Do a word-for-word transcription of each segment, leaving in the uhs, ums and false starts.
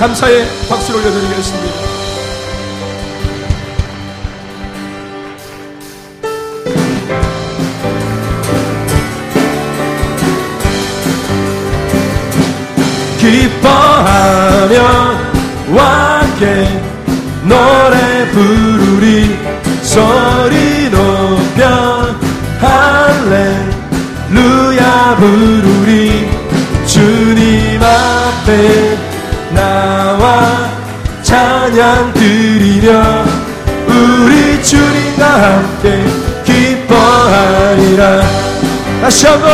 감사의 박수를 올려드리겠습니다. 기뻐하며 와 함께 노래 부르리, 소리 높여 할렐루야 부르리. 주님 앞에 나와 찬양 드리며 우리 주님과 함께 기뻐하리라. 다시 한번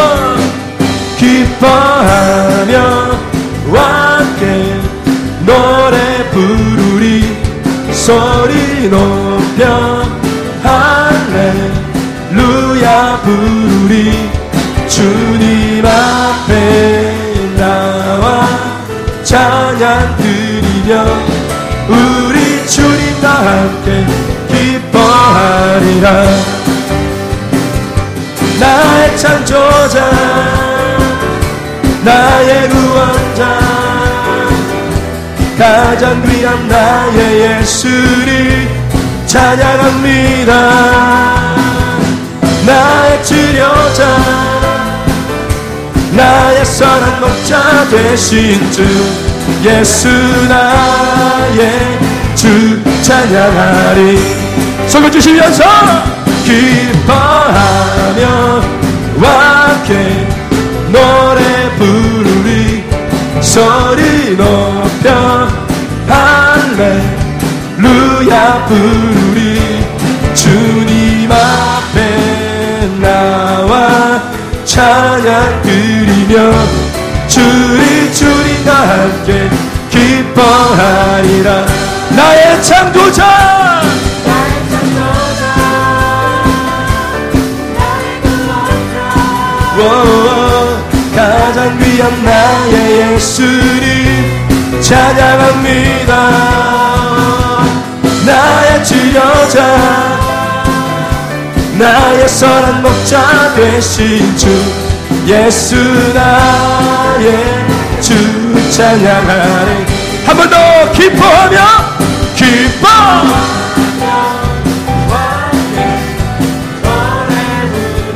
기뻐하며 와 함께 노래 부르리, 소리 높여 할렐루야 부르리. 주님 앞에 나와 찬양 드리며 우리 주님과 함께 기뻐하리라. 나의 창조자, 나의 구원자, 가장 귀한 나의 예수를 찬양합니다. 나의 치료자, 나의 선한 목자 되신 주 예수 나의 주 찬양하리. 손을 주시면서 기뻐하며 와께 노래 부르리, 소리 높여 할렐루야 부르리. 주님 앞에 나와 찬양 드리며 주리 주님과 함께 기뻐하리라. 나의 창조자, 나의 창조자, 나의 구원자, 오, 가장 귀한 나의 예수를 찬양합니다. 나의 치료자, 나의 선한 목자 되신 주 예수 나의 주 찬양하리. 한 번 더 기뻐하며 기뻐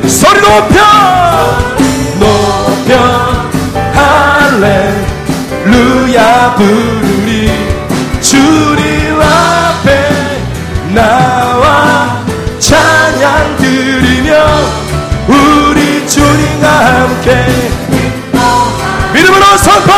소리 높여 높여 할렐루야 부르리. 주님 앞에 나와 찬양 드리며 주님과 함께 믿음으로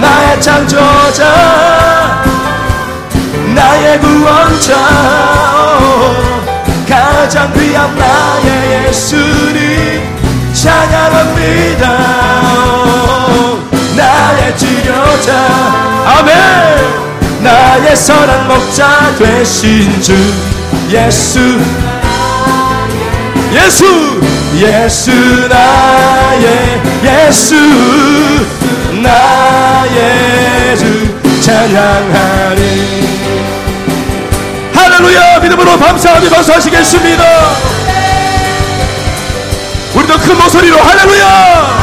나의 창조자, 나의 구원자, 가장 귀한 나의 예수님 찬양합니다. 나의 치료자, 아멘. 나의 선한 목자 되신 주 예수 예수 예수 나의 예수 나의 주 찬양하리. 할렐루야. 믿음으로 감사하며 박수하시겠습니다. 우리도 큰 목소리로 할렐루야.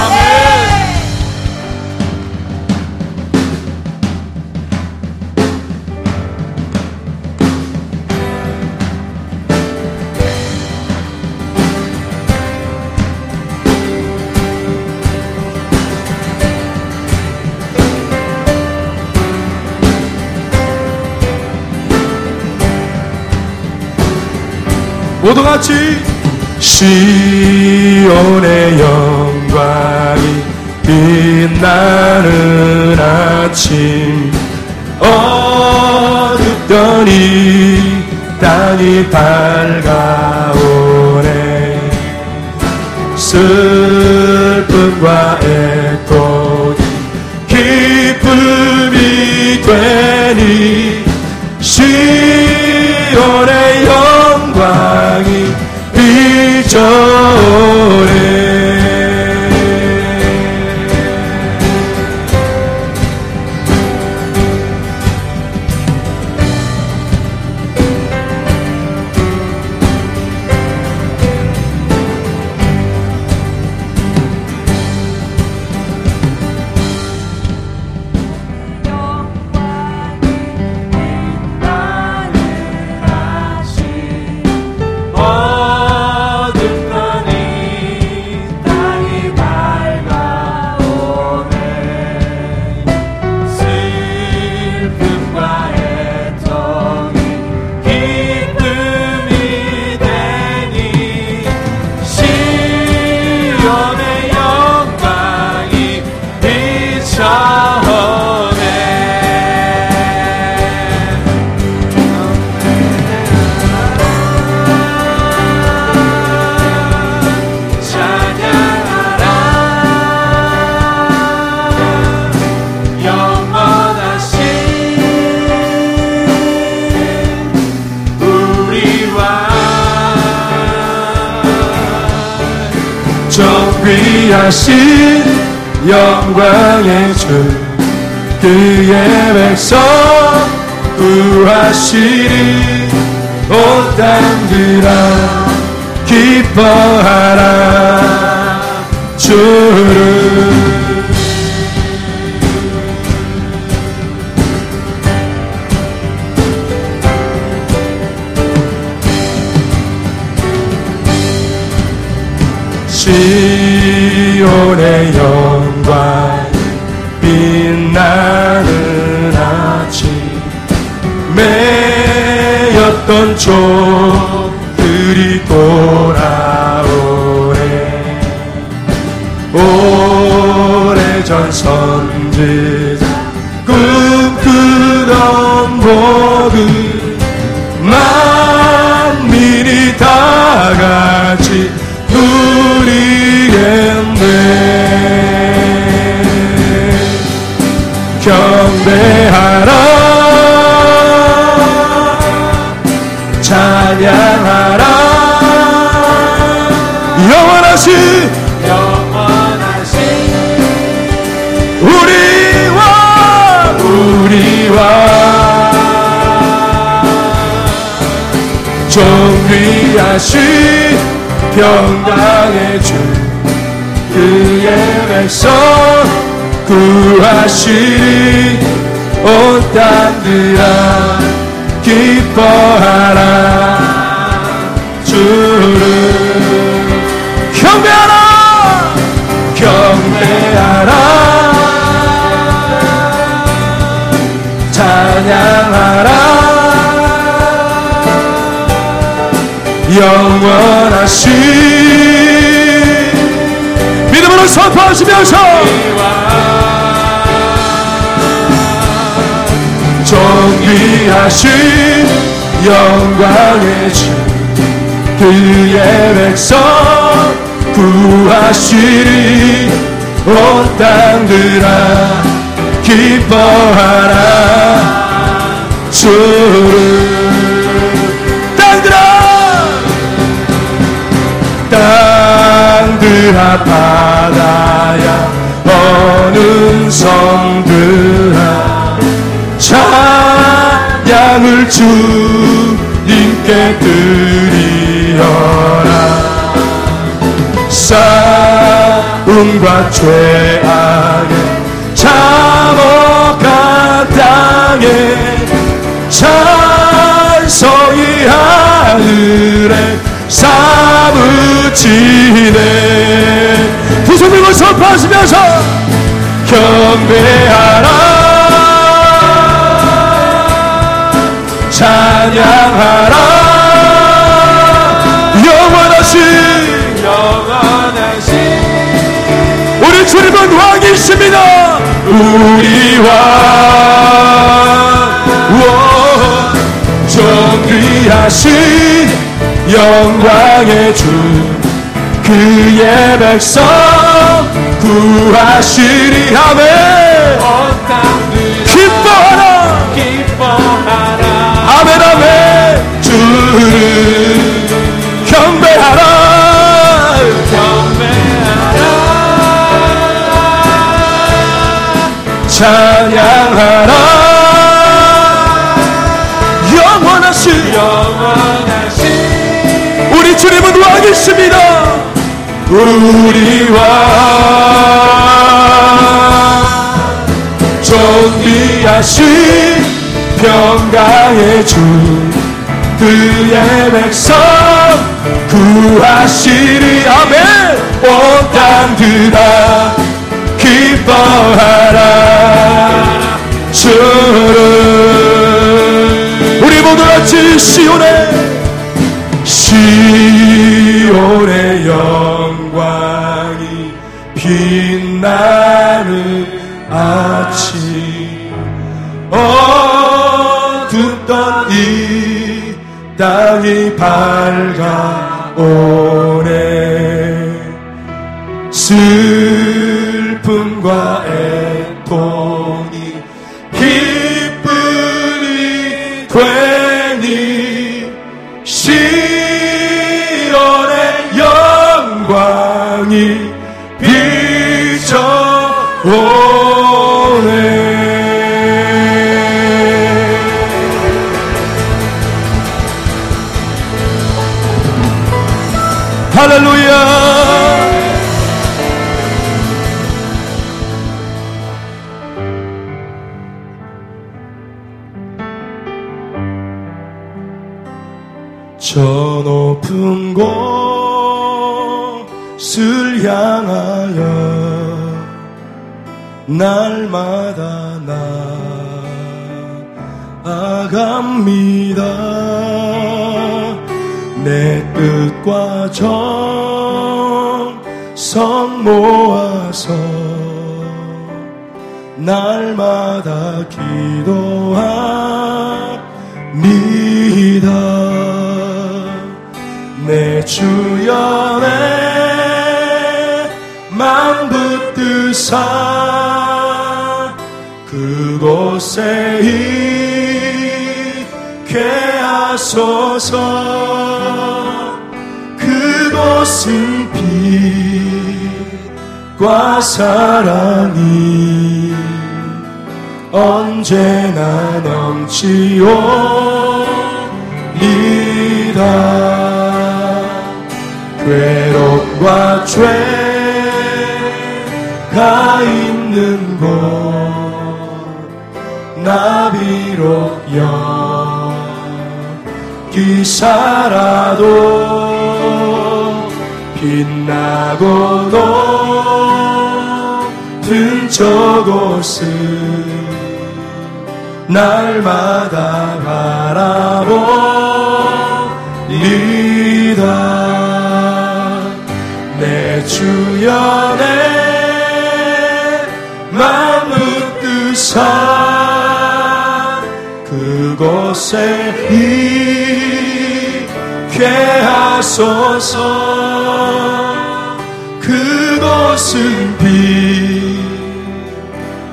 모두같이 시온의 영광이 빛나는 아침, 어둡던 이 땅이 밝아오네. 슬픔과 애통이 기쁨이 빛이 되니 시온의 영광이 비춰오네. 귀하신 영광의 주 그의 백성 구하시리 온 땅들아 기뻐하라 주를. 시온의 영광 빛나는 아침 매였던 종들이 돌아오네. 오래전 선지자 꿈꾸던 복은 만민이 다같이 경배하라 찬양하라 영원하신 영원하신 우리와 우리와 존귀하신 평강의 주 그의 백성 구하시리 온 땅들아 기뻐하라 주를. 경배하라 경배하라 찬양하라 영원하신 믿음으로 선포하시면서 존귀하신 영광의 주 그의 백성 구하시리 온 땅들아 기뻐하라 주를. 땅들아 땅들아 바다야 어느 성들아 찬양을 주님께 드리어라. 싸움과 죄악에 참혹한 땅에 찬송이 하늘에 사무치네. 두 손 들고 선포하시면서 경배하라 찬양하라 영원하신 영원하신 우리 주님은 왕이십니다. 우리와 존귀하신 영광의 주 그의 백성 구하시리 하네 기뻐 기뻐하라, 기뻐하라. 아멘 아멘. 주를 경배하라, 경배하라. 찬양하라, 영원하신 영원하신 우리 주님은 왕이십니다. 우리와 존귀하신 평강의 주, 그의 백성 구하시리. 아멘. 온 땅들아 기뻐하라, 주를. 우리 모두 같이 시온에, 시온의 영광이 빛나는 아침, 어둡던 이 땅이 밝아오네. 슬픔과 애통이 기쁨이 되니, 시온의 영광이 비춰오네. 할렐루야. 저 높은 곳을 향하여 날마다 나아갑니다. 내 뜻과 정성 모아서 날마다 기도합니다. 내 주연의 맘 붙드사 그곳에 있게 하소서. 그곳은 빛과 사랑이 언제나 넘치옵니다. 괴롭과 죄가 있는 곳 나비로 여기사라도 빛나고 높은 저곳을 날마다 바라봅니다. 내 주연의 맘 붙드사 그곳에 있게 하소서. 그것은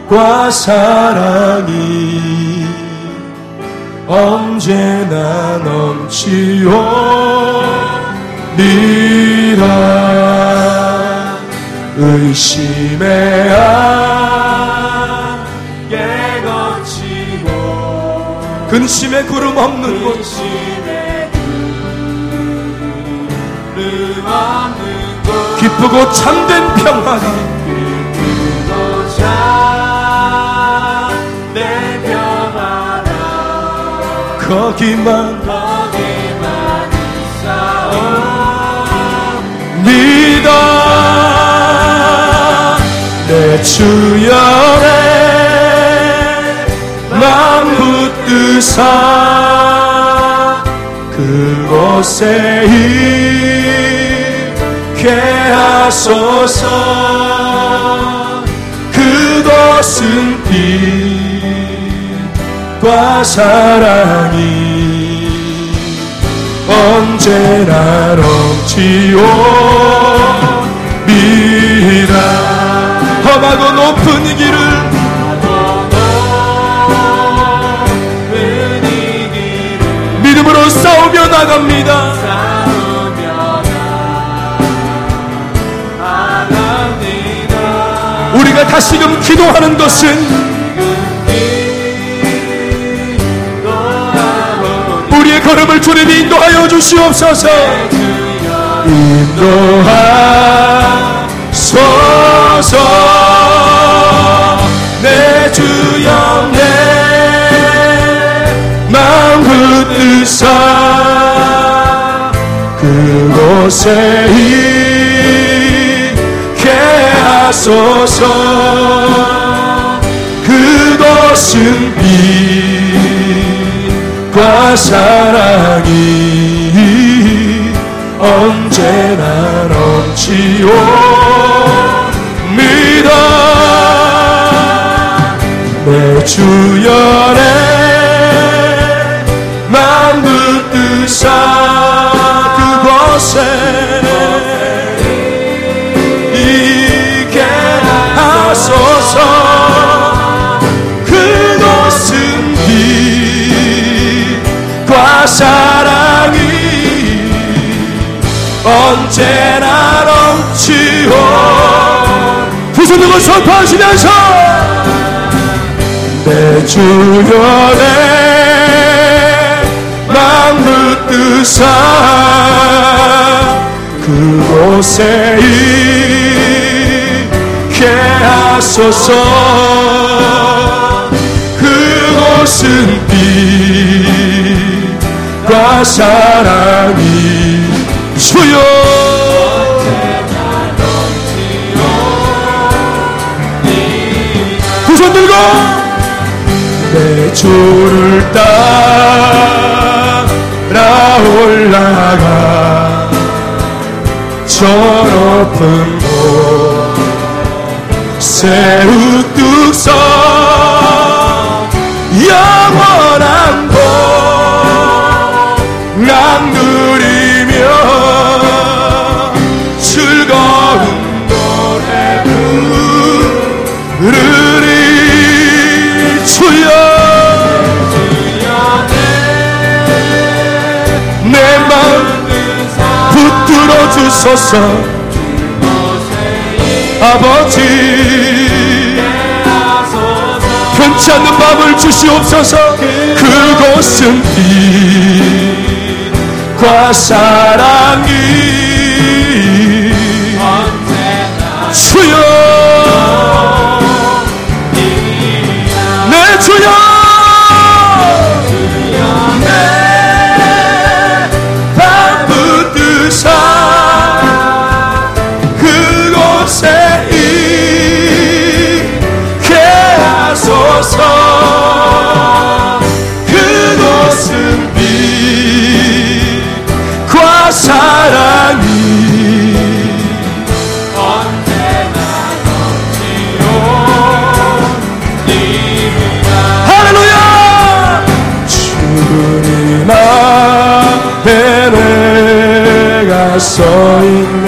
빛과 사랑이 언제나 넘치옵니다. 의심의 안개 거치고 근심의 구름 없는 곳, 근심의 구름 없는 기쁘고 참된 평화가, 기쁘고 참된 평화가 거기만 거기만 있사옵니다. 내 주연의 맘 붙드사 그곳에 있 게 하소서. 그것은 빛과 사랑이 언제나 넘치옵니다. 험하고 높은 이 길을 믿음으로 싸우며 나갑니다. 우리가 다시금 기도하는 것은 우리의 걸음을 주님 인도하여 주시옵소서. 인도하소서. 내 주여 내 마음 붙드사 그곳에 있게 하소서. 그것은 빛과 사랑이 언제나 넘치옵니다. 내 주여 내 맘 붙드사 그곳에 있게 하소서. 그곳은 빛과 사랑이 언제나 넘치오. 두 손으로 선포하시면서 내 주여 내 맘 붙드사 그곳에 있게 하소서. 그곳은 빛과 사랑이 주여 두 손 들고 내 주를 따라 올라가 저 높은 곳에 우뚝 서 영원한 복락 누리며 즐거운 노래 부르리. 주여 주소서. 아버지 편치 않는 마음을 주시옵소서. 그곳은 빛과 사랑이 주여 내 주여 내 맘 붙드사 그곳은 빛과 사랑이 언제나 넘치옵니다. 할렐루야. 주님 앞에 내가 서 있네.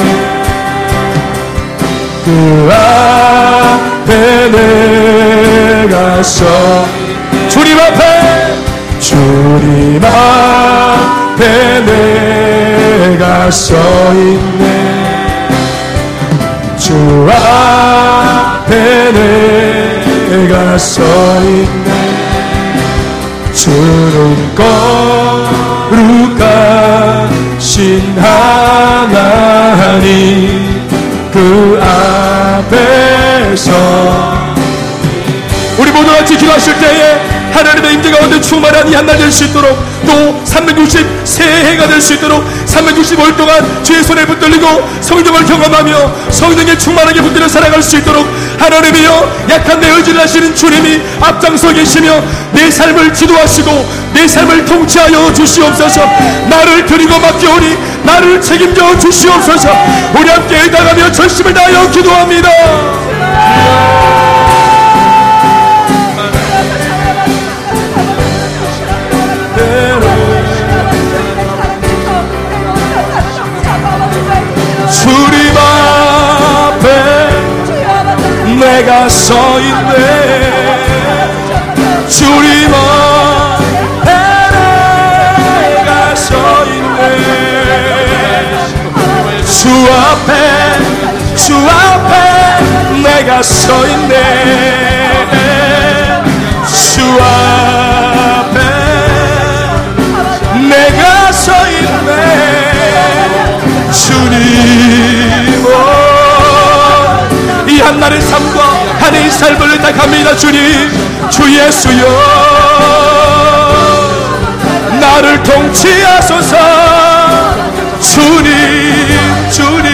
그 앞에 내가 서 주님 앞에 주님 앞에 내가 서 있네. 주 앞에 내가 서 있네. 주는 거룩하신 하나님 그 앞에서 우리 모두 같이 기도하실 때에 하나님의 임재 가운데 충만한 이 한날 될 수 있도록, 또 삼백육십삼 해가 될 수 있도록 삼백육십오 일 동안 주의 손에 붙들리고 성령을 경험하며 성령의 충만하게 붙들려 살아갈 수 있도록 하나님이여 약한 내 의지를 하시는 주님이 앞장서 계시며 내 삶을 지도하시고 내 삶을 통치하여 주시옵소서. 나를 드리고 맡겨오니 나를 책임져 주시옵소서. 우리 함께 나가며 전심을 다하여 기도합니다. 주님 앞에 내가 서 있네. 주님 앞에 내가 앞에 주 앞에 내가 서 있네. 주 앞에 내가 서 있네. 주님 오 이 한날의 삶과 하늘의 삶을 의탁합니다. 주님 주 예수여 나를 통치하소서. 주님 주님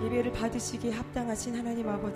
우리 예배를 받으시기에 합당하신 하나님 아버지